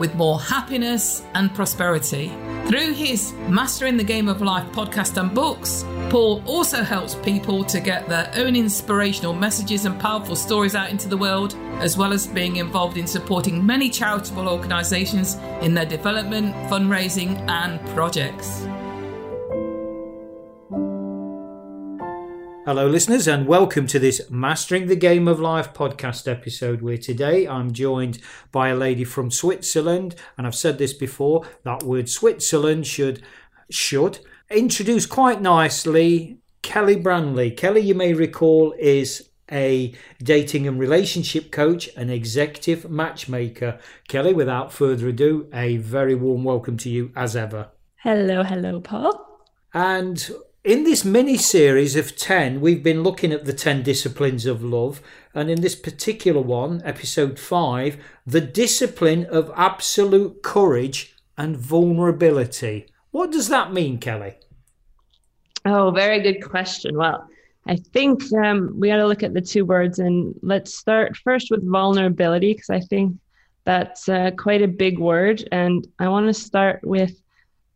with more happiness and prosperity. Through his Mastering the Game of Life podcast and books, Paul also helps people to get their own inspirational messages and powerful stories out into the world, as well as being involved in supporting many charitable organisations in their development, fundraising and projects. Hello listeners and welcome to this Mastering the Game of Life podcast episode, where today I'm joined by a lady from Switzerland, and I've said this before, that word Switzerland should introduce quite nicely Kelly Brandli. Kelly, you may recall, is a dating and relationship coach and executive matchmaker. Kelly, without further ado, a very warm welcome to you as ever. Hello, Paul. And in this mini-series of 10, we've been looking at the 10 disciplines of love, and in this particular one, episode 5, the discipline of absolute courage and vulnerability. What does that mean, Kelly? Oh, very good question. Well, I think we got to look at the two words, and let's start first with vulnerability, because I think that's quite a big word, and I want to start with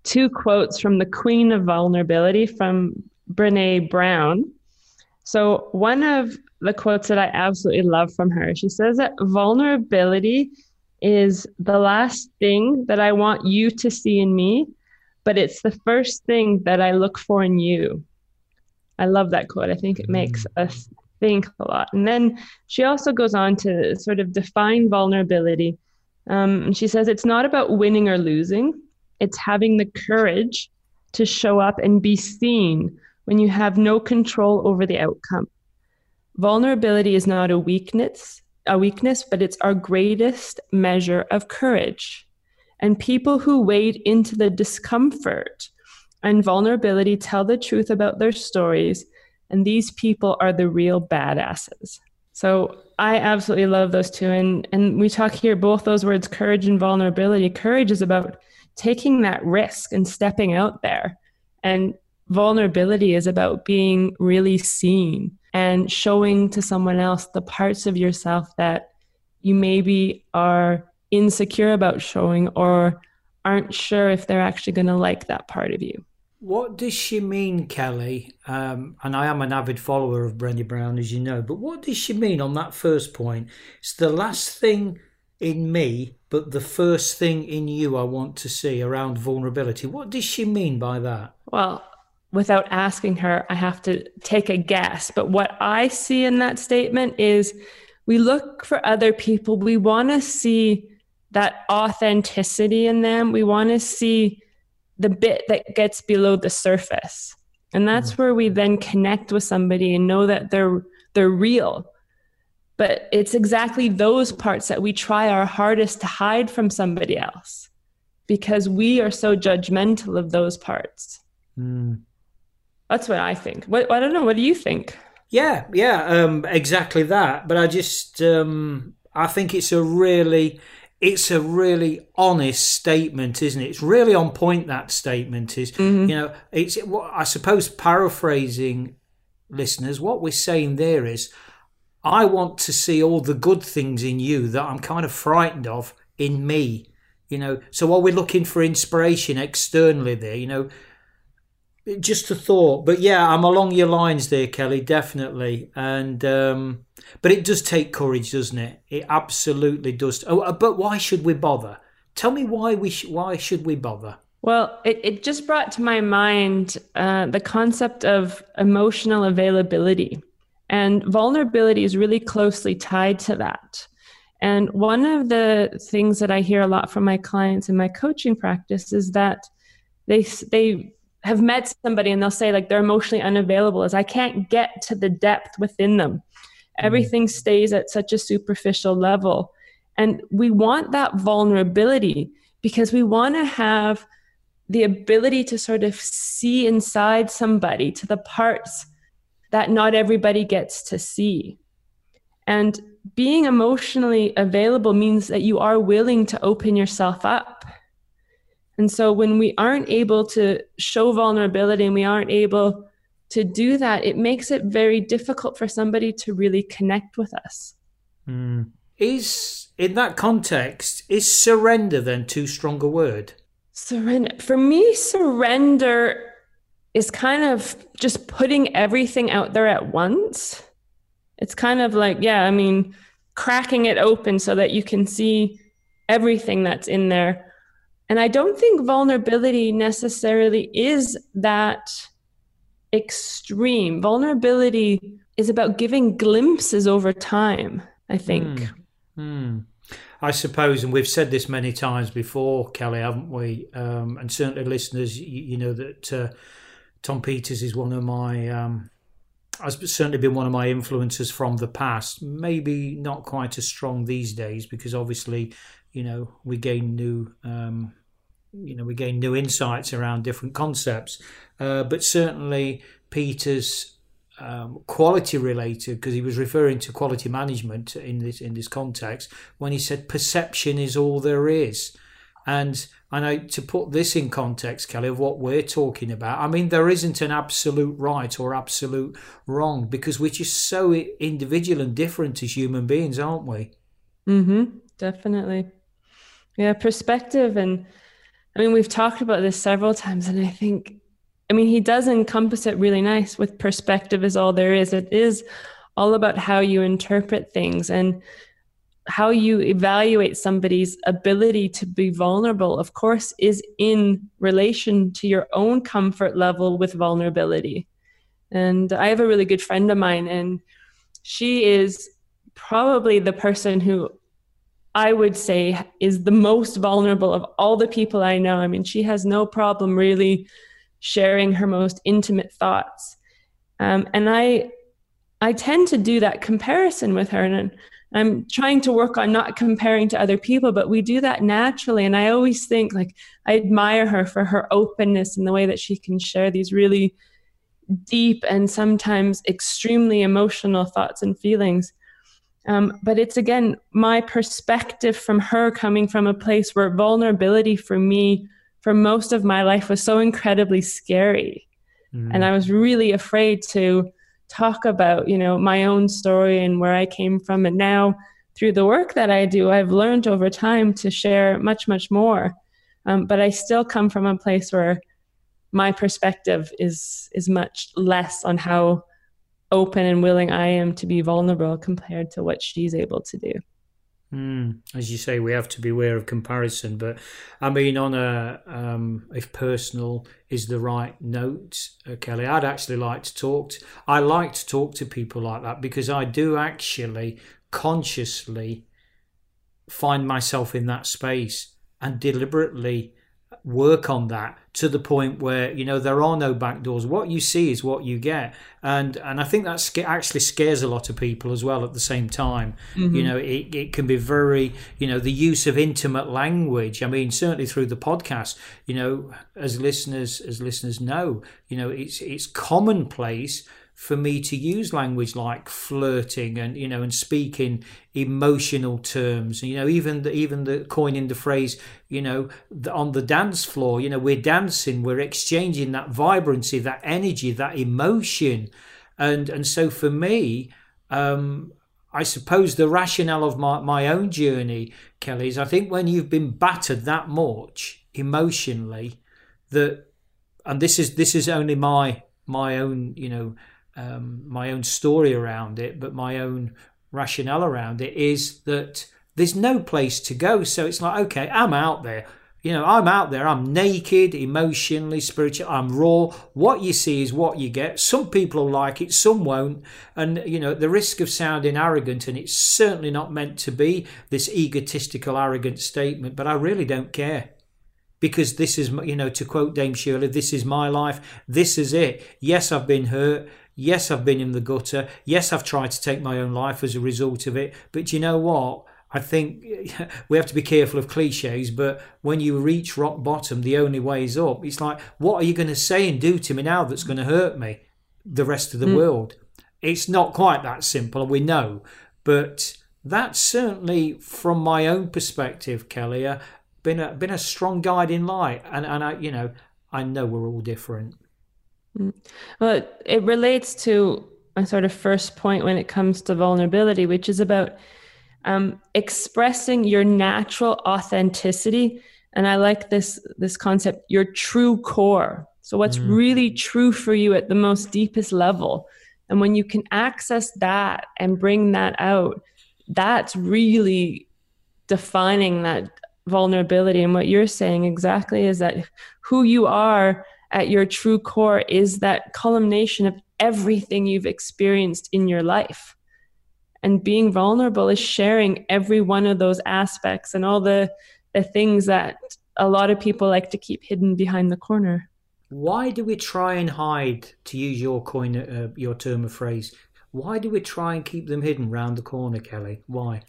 two quotes from the Queen of Vulnerability from Brené Brown. So one of the quotes that I absolutely love from her, she says that vulnerability is the last thing that I want you to see in me, but it's the first thing that I look for in you. I love that quote. I think it makes us think a lot. And then she also goes on to sort of define vulnerability. She says it's not about winning or losing. It's having the courage to show up and be seen when you have no control over the outcome. Vulnerability is not a weakness, but it's our greatest measure of courage. And people who wade into the discomfort and vulnerability tell the truth about their stories. And these people are the real badasses. So I absolutely love those two. And we talk here, both those words, courage and vulnerability. Courage is about taking that risk and stepping out there. And vulnerability is about being really seen and showing to someone else the parts of yourself that you maybe are insecure about showing or aren't sure if they're actually going to like that part of you. What does she mean, Kelly? And I am an avid follower of Brené Brown, as you know, but what does she mean on that first point? It's the last thing in me, but the first thing in you I want to see around vulnerability. What does she mean by that? Well, without asking her, I have to take a guess. But what I see in that statement is we look for other people. We want to see that authenticity in them. We want to see the bit that gets below the surface. And that's where we then connect with somebody and know that they're real. But it's exactly those parts that we try our hardest to hide from somebody else because we are so judgmental of those parts. That's what I think. I don't know. What do you think? Yeah, exactly that. But I just, I think it's a really honest statement, isn't it? It's really on point, that statement is. You know, it's, I suppose, paraphrasing listeners, what we're saying there is, I want to see all the good things in you that I'm kind of frightened of in me, you know. So while we're looking for inspiration externally there, you know, just a thought. But yeah, I'm along your lines there, Kelly, definitely. And but it does take courage, doesn't it? It absolutely does. Oh, but why should we bother? Tell me why should we bother? Well, it just brought to my mind the concept of emotional availability. And vulnerability is really closely tied to that. And one of the things that I hear a lot from my clients in my coaching practice is that they have met somebody and they'll say, like, they're emotionally unavailable, is I can't get to the depth within them. Everything stays at such a superficial level. And we want that vulnerability because we want to have the ability to sort of see inside somebody, to the parts that not everybody gets to see. And being emotionally available means that you are willing to open yourself up. And so when we aren't able to show vulnerability and we aren't able to do that, it makes it very difficult for somebody to really connect with us. Mm. In that context, is surrender then too strong a word? Surrender. For me, surrender is kind of just putting everything out there at once. It's kind of like, cracking it open so that you can see everything that's in there. And I don't think vulnerability necessarily is that extreme. Vulnerability is about giving glimpses over time, I think. I suppose, and we've said this many times before, Kelly, haven't we? And certainly listeners, you know that Tom Peters is one of my... has certainly been one of my influences from the past, maybe not quite as strong these days, because obviously, we gain new insights around different concepts. But certainly Peter's quality related, because he was referring to quality management in this context, when he said perception is all there is. And to put this in context, Kelly, of what we're talking about, there isn't an absolute right or absolute wrong, because we're just so individual and different as human beings, aren't we? Mm-hmm, definitely. Yeah, perspective. And we've talked about this several times, and I think, he does encompass it really nice with perspective is all there is. It is all about how you interpret things and how you evaluate somebody's ability to be vulnerable, of course, is in relation to your own comfort level with vulnerability. And I have a really good friend of mine, and she is probably the person who I would say is the most vulnerable of all the people I know. She has no problem really sharing her most intimate thoughts. And I tend to do that comparison with her, and I'm trying to work on not comparing to other people, but we do that naturally. And I always think, I admire her for her openness and the way that she can share these really deep and sometimes extremely emotional thoughts and feelings. But it's, again, my perspective from her coming from a place where vulnerability for me, for most of my life, was so incredibly scary. Mm. And I was really afraid to talk about my own story and where I came from, and now through the work that I do, I've learned over time to share much more, but I still come from a place where my perspective is much less on how open and willing I am to be vulnerable compared to what she's able to do. As you say, we have to beware of comparison, but on a if personal is the right note, Kelly, I'd actually like to talk to people like that, because I do actually consciously find myself in that space and deliberately work on that to the point where there are no back doors. What you see is what you get, and I think that actually scares a lot of people as well at the same time. Mm-hmm. It can be very, the use of intimate language, certainly through the podcast, as listeners know, it's commonplace for me to use language like flirting and and speak in emotional terms, even the coining the phrase, on the dance floor, we're dancing, we're exchanging that vibrancy, that energy, that emotion, and so for me, I suppose the rationale of my own journey, Kelly, is I think when you've been battered that much emotionally, that, and this is only my own my own story around it, but my own rationale around it is that there's no place to go. So it's like, okay, I'm out there. I'm out there. I'm naked, emotionally, spiritually. I'm raw. What you see is what you get. Some people will like it, some won't. And, at the risk of sounding arrogant, and it's certainly not meant to be this egotistical, arrogant statement, but I really don't care. Because this is, to quote Dame Shirley, this is my life. This is it. Yes, I've been hurt. Yes, I've been in the gutter. Yes, I've tried to take my own life as a result of it. But you know what? I think we have to be careful of cliches, but when you reach rock bottom, the only way is up. It's like, what are you going to say and do to me now that's going to hurt me, the rest of the world? It's not quite that simple, we know. But that's certainly, from my own perspective, Kelly, been a strong guiding light. And I know we're all different. Well, it relates to my sort of first point when it comes to vulnerability, which is about expressing your natural authenticity. And I like this concept, your true core. So what's really true for you at the most deepest level. And when you can access that and bring that out, that's really defining that vulnerability. And what you're saying exactly is that who you are at your true core is that culmination of everything you've experienced in your life. And being vulnerable is sharing every one of those aspects and all the things that a lot of people like to keep hidden behind the corner. Why do we try and hide, to use your coin, your term of phrase, why do we try and keep them hidden round the corner, Kelly? Why?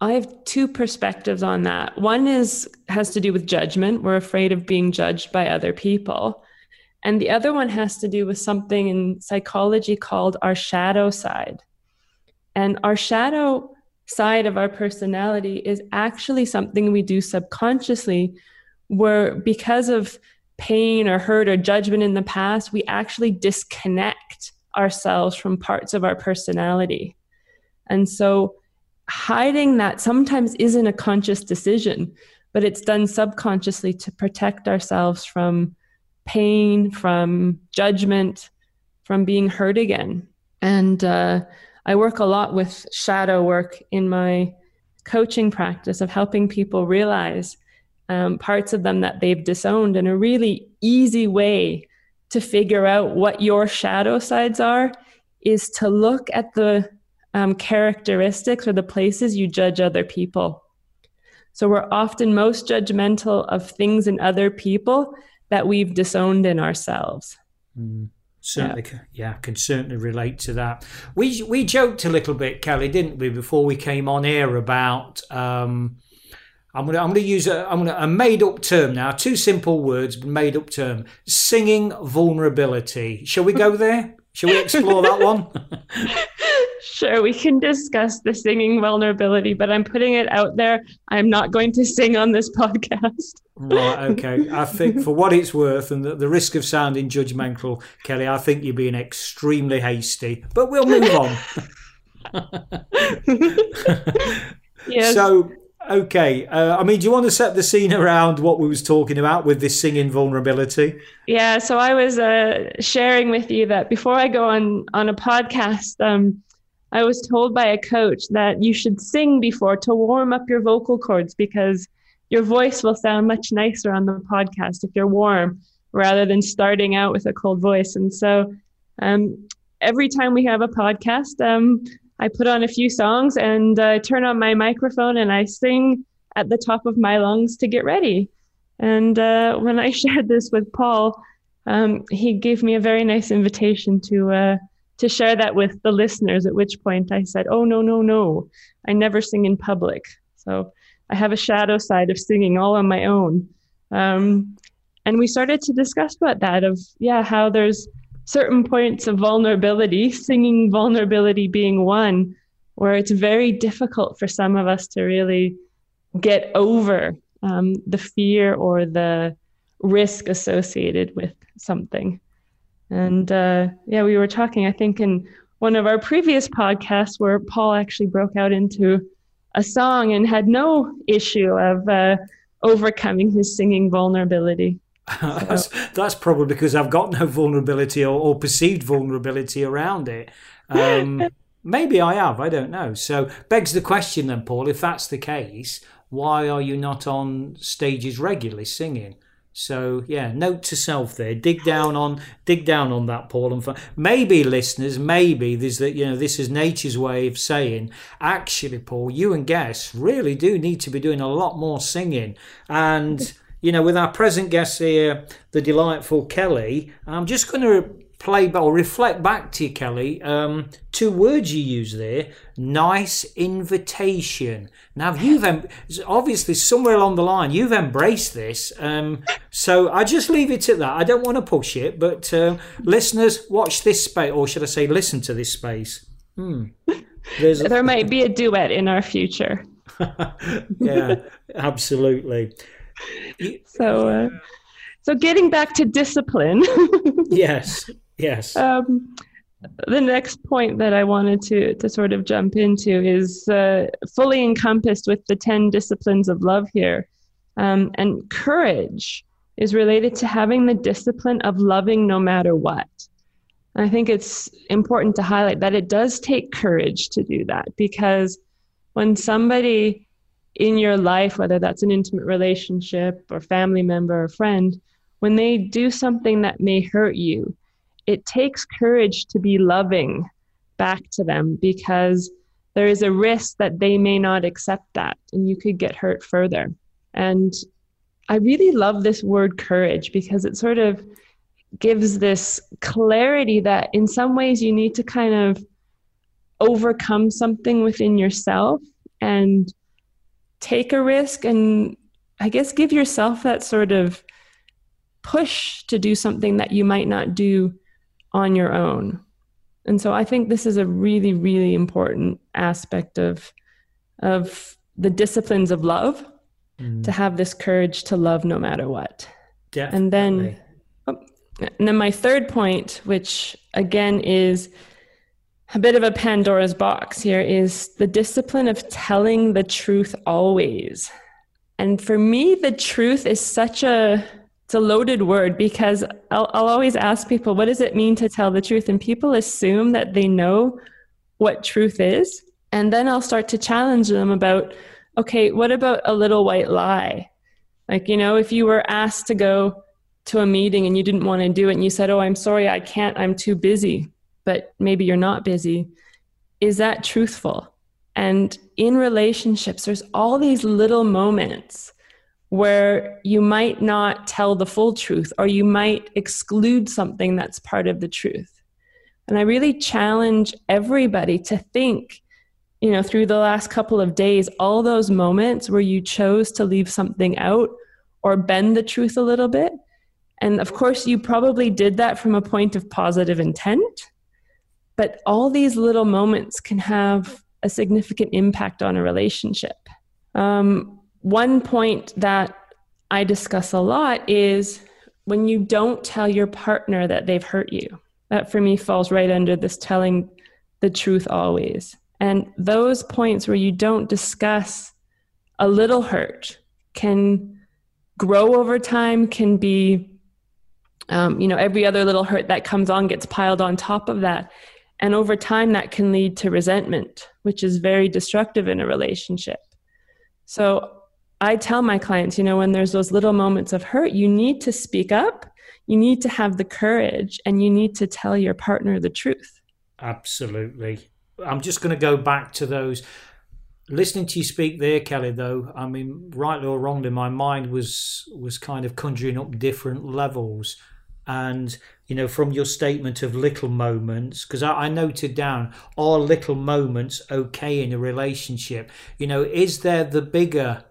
I have two perspectives on that. One has to do with judgment. We're afraid of being judged by other people. And the other one has to do with something in psychology called our shadow side. And our shadow side of our personality is actually something we do subconsciously, where because of pain or hurt or judgment in the past, we actually disconnect ourselves from parts of our personality. And so hiding that sometimes isn't a conscious decision, but it's done subconsciously to protect ourselves from pain, from judgment, from being hurt again. And I work a lot with shadow work in my coaching practice, of helping people realize parts of them that they've disowned. And a really easy way to figure out what your shadow sides are is to look at the characteristics or the places you judge other people. So we're often most judgmental of things in other people that we've disowned in ourselves. Certainly, yeah, I can certainly relate to that. We joked a little bit, Kelly, didn't we, before we came on air about I'm gonna use a made up term now, two simple words, made up term, singing vulnerability. Shall we go there? Shall we explore that one? Sure, we can discuss the singing vulnerability, but I'm putting it out there. I'm not going to sing on this podcast. Right, okay. I think for what it's worth, and the risk of sounding judgmental, Kelly, I think you're being extremely hasty, but we'll move on. Yes. So, okay. Do you want to set the scene around what we was talking about with this singing vulnerability? Yeah, so I was sharing with you that before I go on a podcast, I was told by a coach that you should sing before to warm up your vocal cords, because your voice will sound much nicer on the podcast if you're warm rather than starting out with a cold voice. And so every time we have a podcast, I put on a few songs and turn on my microphone and I sing at the top of my lungs to get ready. And when I shared this with Paul, he gave me a very nice invitation to share that with the listeners, at which point I said, oh, no, I never sing in public. So I have a shadow side of singing all on my own. And we started to discuss about that, how there's certain points of vulnerability, singing vulnerability being one, where it's very difficult for some of us to really get over the fear or the risk associated with something. And we were talking, I think, in one of our previous podcasts where Paul actually broke out into a song and had no issue of overcoming his singing vulnerability. So. That's probably because I've got no vulnerability or perceived vulnerability around it. Maybe I have, I don't know. So begs the question then, Paul, if that's the case, why are you not on stages regularly singing? So yeah, note to self there. Dig down on that, Paul, and maybe listeners, maybe there's that. This is nature's way of saying, actually, Paul, you and guests really do need to be doing a lot more singing. And with our present guest here, the delightful Kelly, I'm just going to play back or reflect back to you, Kelly, two words you use there, nice invitation. Now, you've obviously somewhere along the line, you've embraced this. So I just leave it at that. I don't want to push it, but listeners, watch this space, or should I say listen to this space. There might be a duet in our future. Yeah, absolutely. So getting back to discipline. Yes. The next point that I wanted to sort of jump into is fully encompassed with the 10 disciplines of love here. And courage is related to having the discipline of loving no matter what. And I think it's important to highlight that it does take courage to do that, because when somebody in your life, whether that's an intimate relationship or family member or friend, when they do something that may hurt you, it takes courage to be loving back to them, because there is a risk that they may not accept that and you could get hurt further. And I really love this word courage, because it sort of gives this clarity that in some ways you need to kind of overcome something within yourself and take a risk, and I guess give yourself that sort of push to do something that you might not do on your own. And so I think this is a really, really important aspect of the disciplines of love, to have this courage to love no matter what. Definitely. And then my third point, which again is a bit of a Pandora's box here, is the discipline of telling the truth always. And for me, the truth is such a loaded word, because I'll always ask people, what does it mean to tell the truth? And people assume that they know what truth is. And then I'll start to challenge them about, okay, what about a little white lie? Like, you know, if you were asked to go to a meeting and you didn't want to do it and you said, oh, I'm sorry, I can't, I'm too busy, but maybe you're not busy. Is that truthful? And in relationships, there's all these little moments where you might not tell the full truth, or you might exclude something that's part of the truth. And I really challenge everybody to think, you know, through the last couple of days, all those moments where you chose to leave something out or bend the truth a little bit. And of course, you probably did that from a point of positive intent, but all these little moments can have a significant impact on a relationship. One point that I discuss a lot is when you don't tell your partner that they've hurt you. That for me falls right under this telling the truth always. And those points where you don't discuss a little hurt can grow over time, can be, every other little hurt that comes on gets piled on top of that. And over time that can lead to resentment, which is very destructive in a relationship. So I tell my clients, you know, when there's those little moments of hurt, you need to speak up, you need to have the courage, and you need to tell your partner the truth. Absolutely. I'm just going to go back to those. Listening to you speak there, Kelly, though, I mean, rightly or wrongly, my mind was kind of conjuring up different levels. And, you know, from your statement of little moments, because I noted down, are little moments okay in a relationship? You know, is there the bigger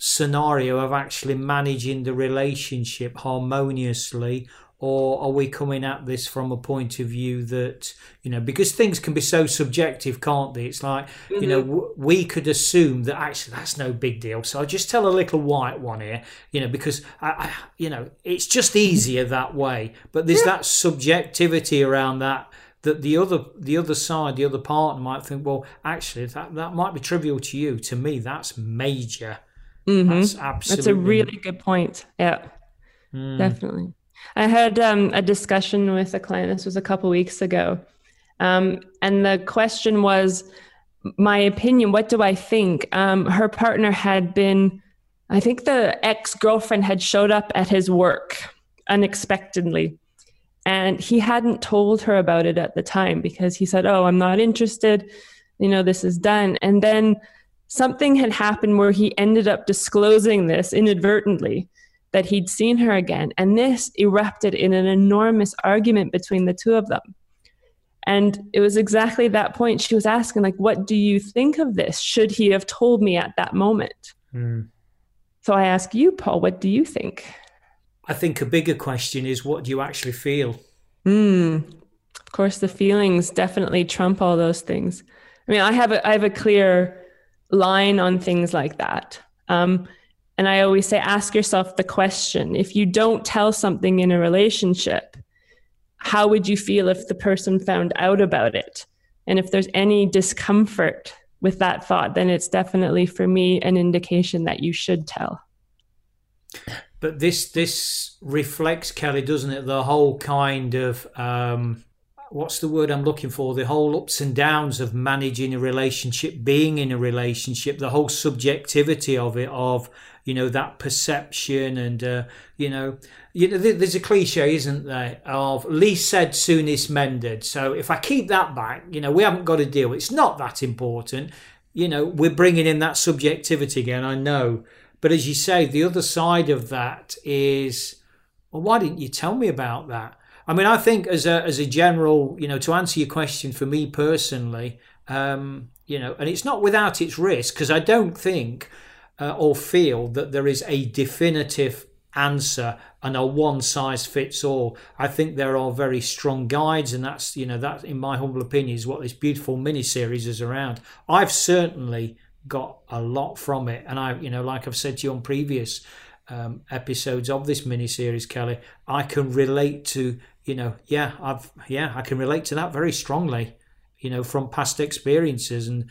scenario of actually managing the relationship harmoniously, or are we coming at this from a point of view that, you know, because things can be so subjective, can't they? It's like, you know, we could assume that actually that's no big deal, so I'll just tell a little white one here, you know, because I you know, it's just easier that way. But there's that subjectivity around that the other side, the other partner might think, well, actually that might be trivial to you. To me, that's major. That's absolutely. That's a really good point. Yeah, definitely. I had a discussion with a client. This was a couple weeks ago, and the question was, "My opinion. What do I think?" Her partner had been, I think, the ex-girlfriend had showed up at his work unexpectedly, and he hadn't told her about it at the time because he said, "Oh, I'm not interested. You know, this is done." And then something had happened where he ended up disclosing this inadvertently. that he'd seen her again. And this erupted in an enormous argument between the two of them. And it was exactly that point. She was asking, like, what do you think of this? Should he have told me at that moment? Mm. So I ask you, Paul, what do you think? I think a bigger question is, what do you actually feel? Mm. Of course, the feelings definitely trump all those things. I mean, I have a clear line on things like that. And I always say, ask yourself the question. If you don't tell something in a relationship, how would you feel if the person found out about it? And if there's any discomfort with that thought, then it's definitely, for me, an indication that you should tell. But this reflects, Kelly, doesn't it? The whole kind of, what's the word I'm looking for? The whole ups and downs of managing a relationship, being in a relationship, the whole subjectivity of it, of, you know, that perception and, you know, there's a cliche, isn't there, of least said, soonest mended. So if I keep that back, you know, we haven't got a deal. It's not that important. You know, we're bringing in that subjectivity again, I know. But as you say, the other side of that is, well, why didn't you tell me about that? I mean, I think as a general, you know, to answer your question for me personally, you know, and it's not without its risk, because I don't think or feel that there is a definitive answer and a one size fits all. I think there are very strong guides, and that's, you know, that in my humble opinion is what this beautiful mini series is around. I've certainly got a lot from it, and I, you know, like I've said to you on previous episodes of this mini series, Kelly, I can relate to, you know, I can relate to that very strongly, you know, from past experiences. And,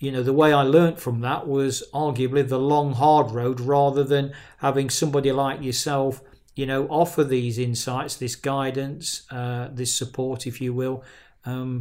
you know, the way I learnt from that was arguably the long, hard road, rather than having somebody like yourself, you know, offer these insights, this guidance, this support, if you will,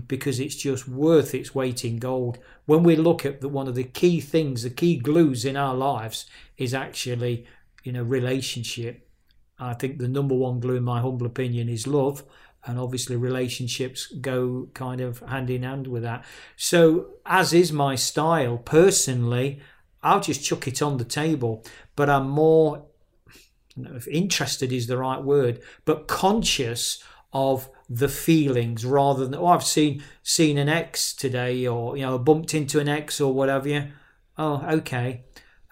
because it's just worth its weight in gold. When we look at one of the key things, the key glues in our lives is actually, you know, relationship. I think the number one glue, in my humble opinion, is love. And obviously relationships go kind of hand in hand with that. So as is my style, personally, I'll just chuck it on the table. But I'm more, I don't know if interested is the right word, but conscious of the feelings, rather than, oh, I've seen an ex today, or, you know, bumped into an ex or whatever. Oh, okay.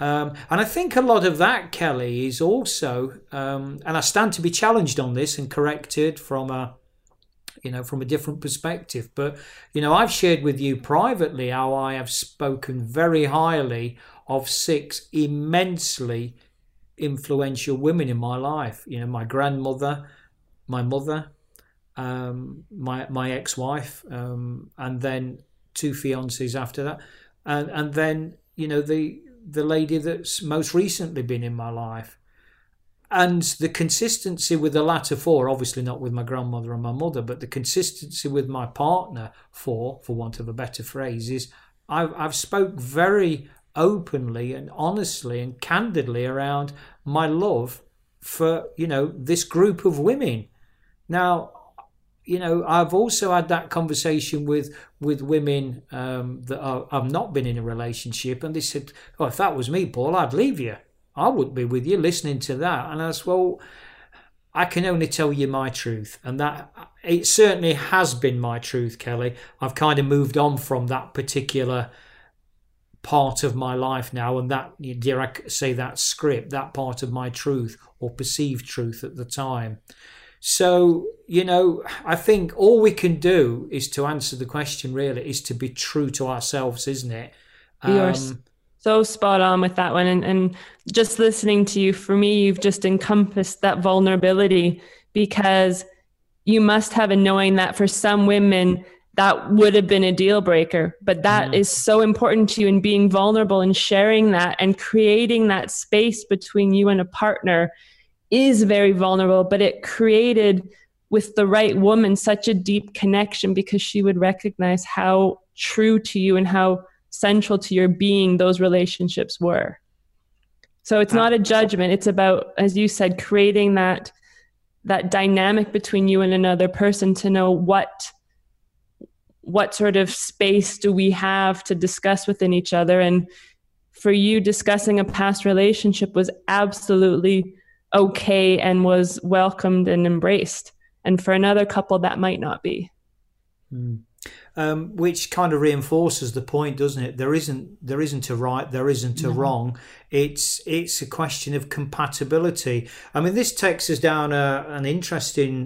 And I think a lot of that, Kelly, is also, and I stand to be challenged on this and corrected from a different perspective. But, you know, I've shared with you privately how I have spoken very highly of 6 immensely influential women in my life. You know, my grandmother, my mother, my ex-wife, and then 2 fiancés after that. And then, you know, the lady that's most recently been in my life. And the consistency with the latter 4, obviously not with my grandmother and my mother, but the consistency with my partner for want of a better phrase, is I've spoke very openly and honestly and candidly around my love for, you know, this group of women. Now, you know, I've also had that conversation with women that have not been in a relationship, and they said, "Oh, if that was me, Paul, I'd leave you. I wouldn't be with you listening to that." And I said, "Well, I can only tell you my truth, and that it certainly has been my truth, Kelly. I've kind of moved on from that particular part of my life now, and that, dare I say, that script, that part of my truth or perceived truth at the time." So, you know, I think all we can do is to answer the question, really, is to be true to ourselves, isn't it? You're so spot on with that one. And just listening to you, for me, you've just encompassed that vulnerability, because you must have a knowing that for some women, that would have been a deal breaker. But that is so important to you, in being vulnerable and sharing that and creating that space between you and a partner is very vulnerable, but it created with the right woman such a deep connection, because she would recognize how true to you and how central to your being those relationships were. So it's not a judgment. It's about, as you said, creating that dynamic between you and another person to know what sort of space do we have to discuss within each other. And for you, discussing a past relationship was absolutely okay and was welcomed and embraced. And for another couple, that might not be. Mm. Which kind of reinforces the point, doesn't it? There isn't a right, there isn't a wrong. It's a question of compatibility. I mean, this takes us down an interesting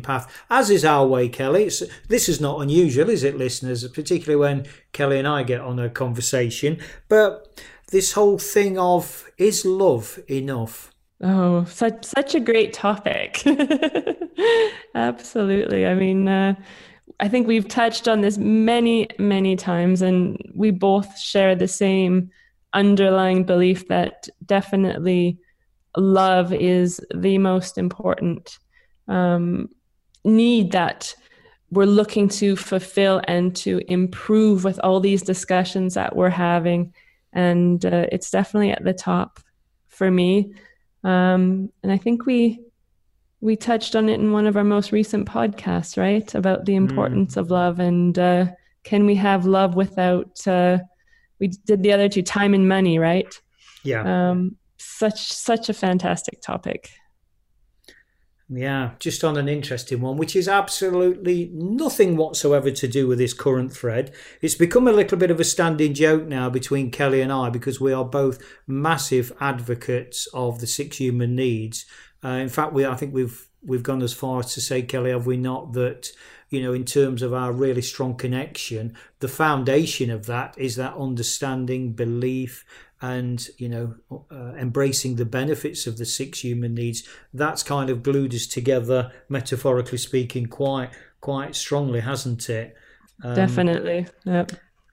path, as is our way, Kelly. This is not unusual, is it, listeners? Particularly when Kelly and I get on a conversation. But this whole thing of, is love enough? Oh, such a great topic. Absolutely. I mean, I think we've touched on this many, many times, and we both share the same underlying belief that definitely love is the most important need that we're looking to fulfill and to improve with all these discussions that we're having. And it's definitely at the top for me. And I think we touched on it in one of our most recent podcasts, right? About the importance of love, and can we have love without, we did the other two, time and money, right? Yeah. Such a fantastic topic. Yeah, just on an interesting one, which is absolutely nothing whatsoever to do with this current thread. It's become a little bit of a standing joke now between Kelly and I, because we are both massive advocates of the 6 human needs. In fact, I think we've gone as far as to say, Kelly, have we not, that, you know, in terms of our really strong connection, the foundation of that is that understanding, belief, and, you know, embracing the benefits of the 6 human needs. That's kind of glued us together, metaphorically speaking, quite strongly, hasn't it? Definitely. Yep.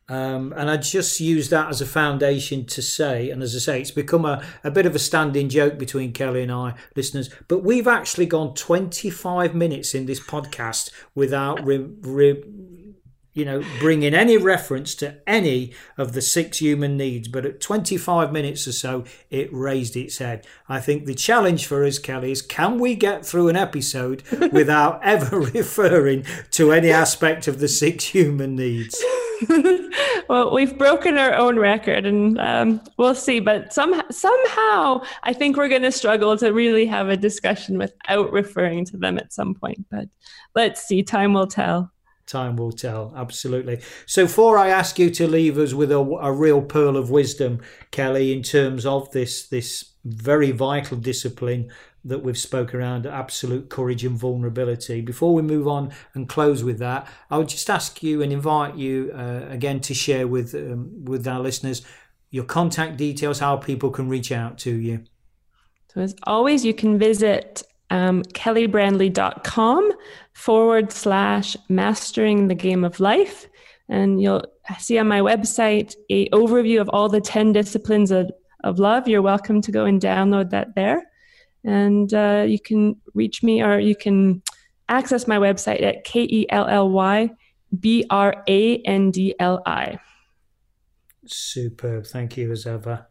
And I just use that as a foundation to say, and as I say, it's become a bit of a standing joke between Kelly and I, listeners, but we've actually gone 25 minutes in this podcast without bringing any reference to any of the 6 human needs. But at 25 minutes or so, it raised its head. I think the challenge for us, Kelly, is can we get through an episode without ever referring to any aspect of the 6 human needs? Well, we've broken our own record, and we'll see. But somehow, I think we're going to struggle to really have a discussion without referring to them at some point. But let's see. Time will tell. Time will tell. Absolutely. So before I ask you to leave us with a real pearl of wisdom, Kelly, in terms of this very vital discipline that we've spoken around, absolute courage and vulnerability. Before we move on and close with that, I would just ask you and invite you again to share with our listeners your contact details, how people can reach out to you. So as always, you can visit kellybrandli.com/masteringthegameoflife. And you'll see on my website an overview of all the 10 disciplines of love. You're welcome to go and download that there. And you can reach me, or you can access my website at kellybrandli. Superb. Thank you as ever.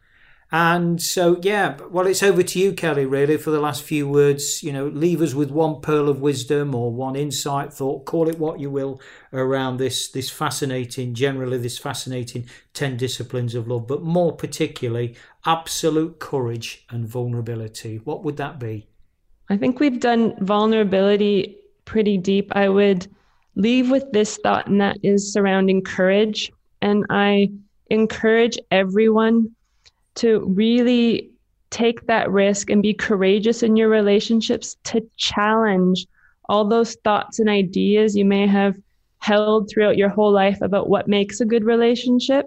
And so, yeah, well, it's over to you, Kelly, really, for the last few words. You know, leave us with one pearl of wisdom or one insight, thought, call it what you will, around this fascinating 10 disciplines of love, but more particularly, absolute courage and vulnerability. What would that be? I think we've done vulnerability pretty deep. I would leave with this thought, and that is surrounding courage. And I encourage everyone to really take that risk and be courageous in your relationships, to challenge all those thoughts and ideas you may have held throughout your whole life about what makes a good relationship,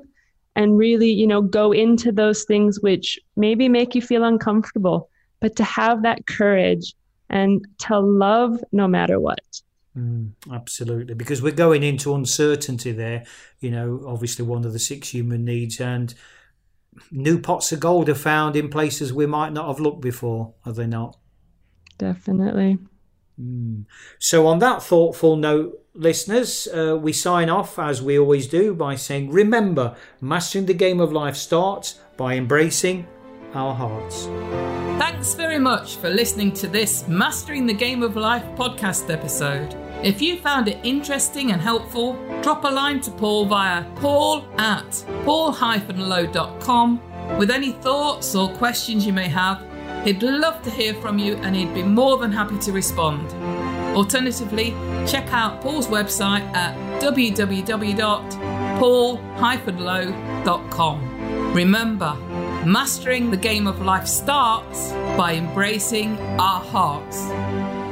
and really, you know, go into those things which maybe make you feel uncomfortable, but to have that courage and to love no matter what. Absolutely, because we're going into uncertainty there, you know, obviously one of the 6 human needs, and new pots of gold are found in places we might not have looked before, are they not? Definitely. So on that thoughtful note, listeners, we sign off, as we always do, by saying, remember, mastering the game of life starts by embracing our hearts. Thanks very much for listening to this Mastering the Game of Life podcast episode. If you found it interesting and helpful, drop a line to Paul via paul@paul-low.com with any thoughts or questions you may have. He'd love to hear from you and he'd be more than happy to respond. Alternatively, check out Paul's website at www.paul-lowe.com. Remember, mastering the game of life starts by embracing our hearts.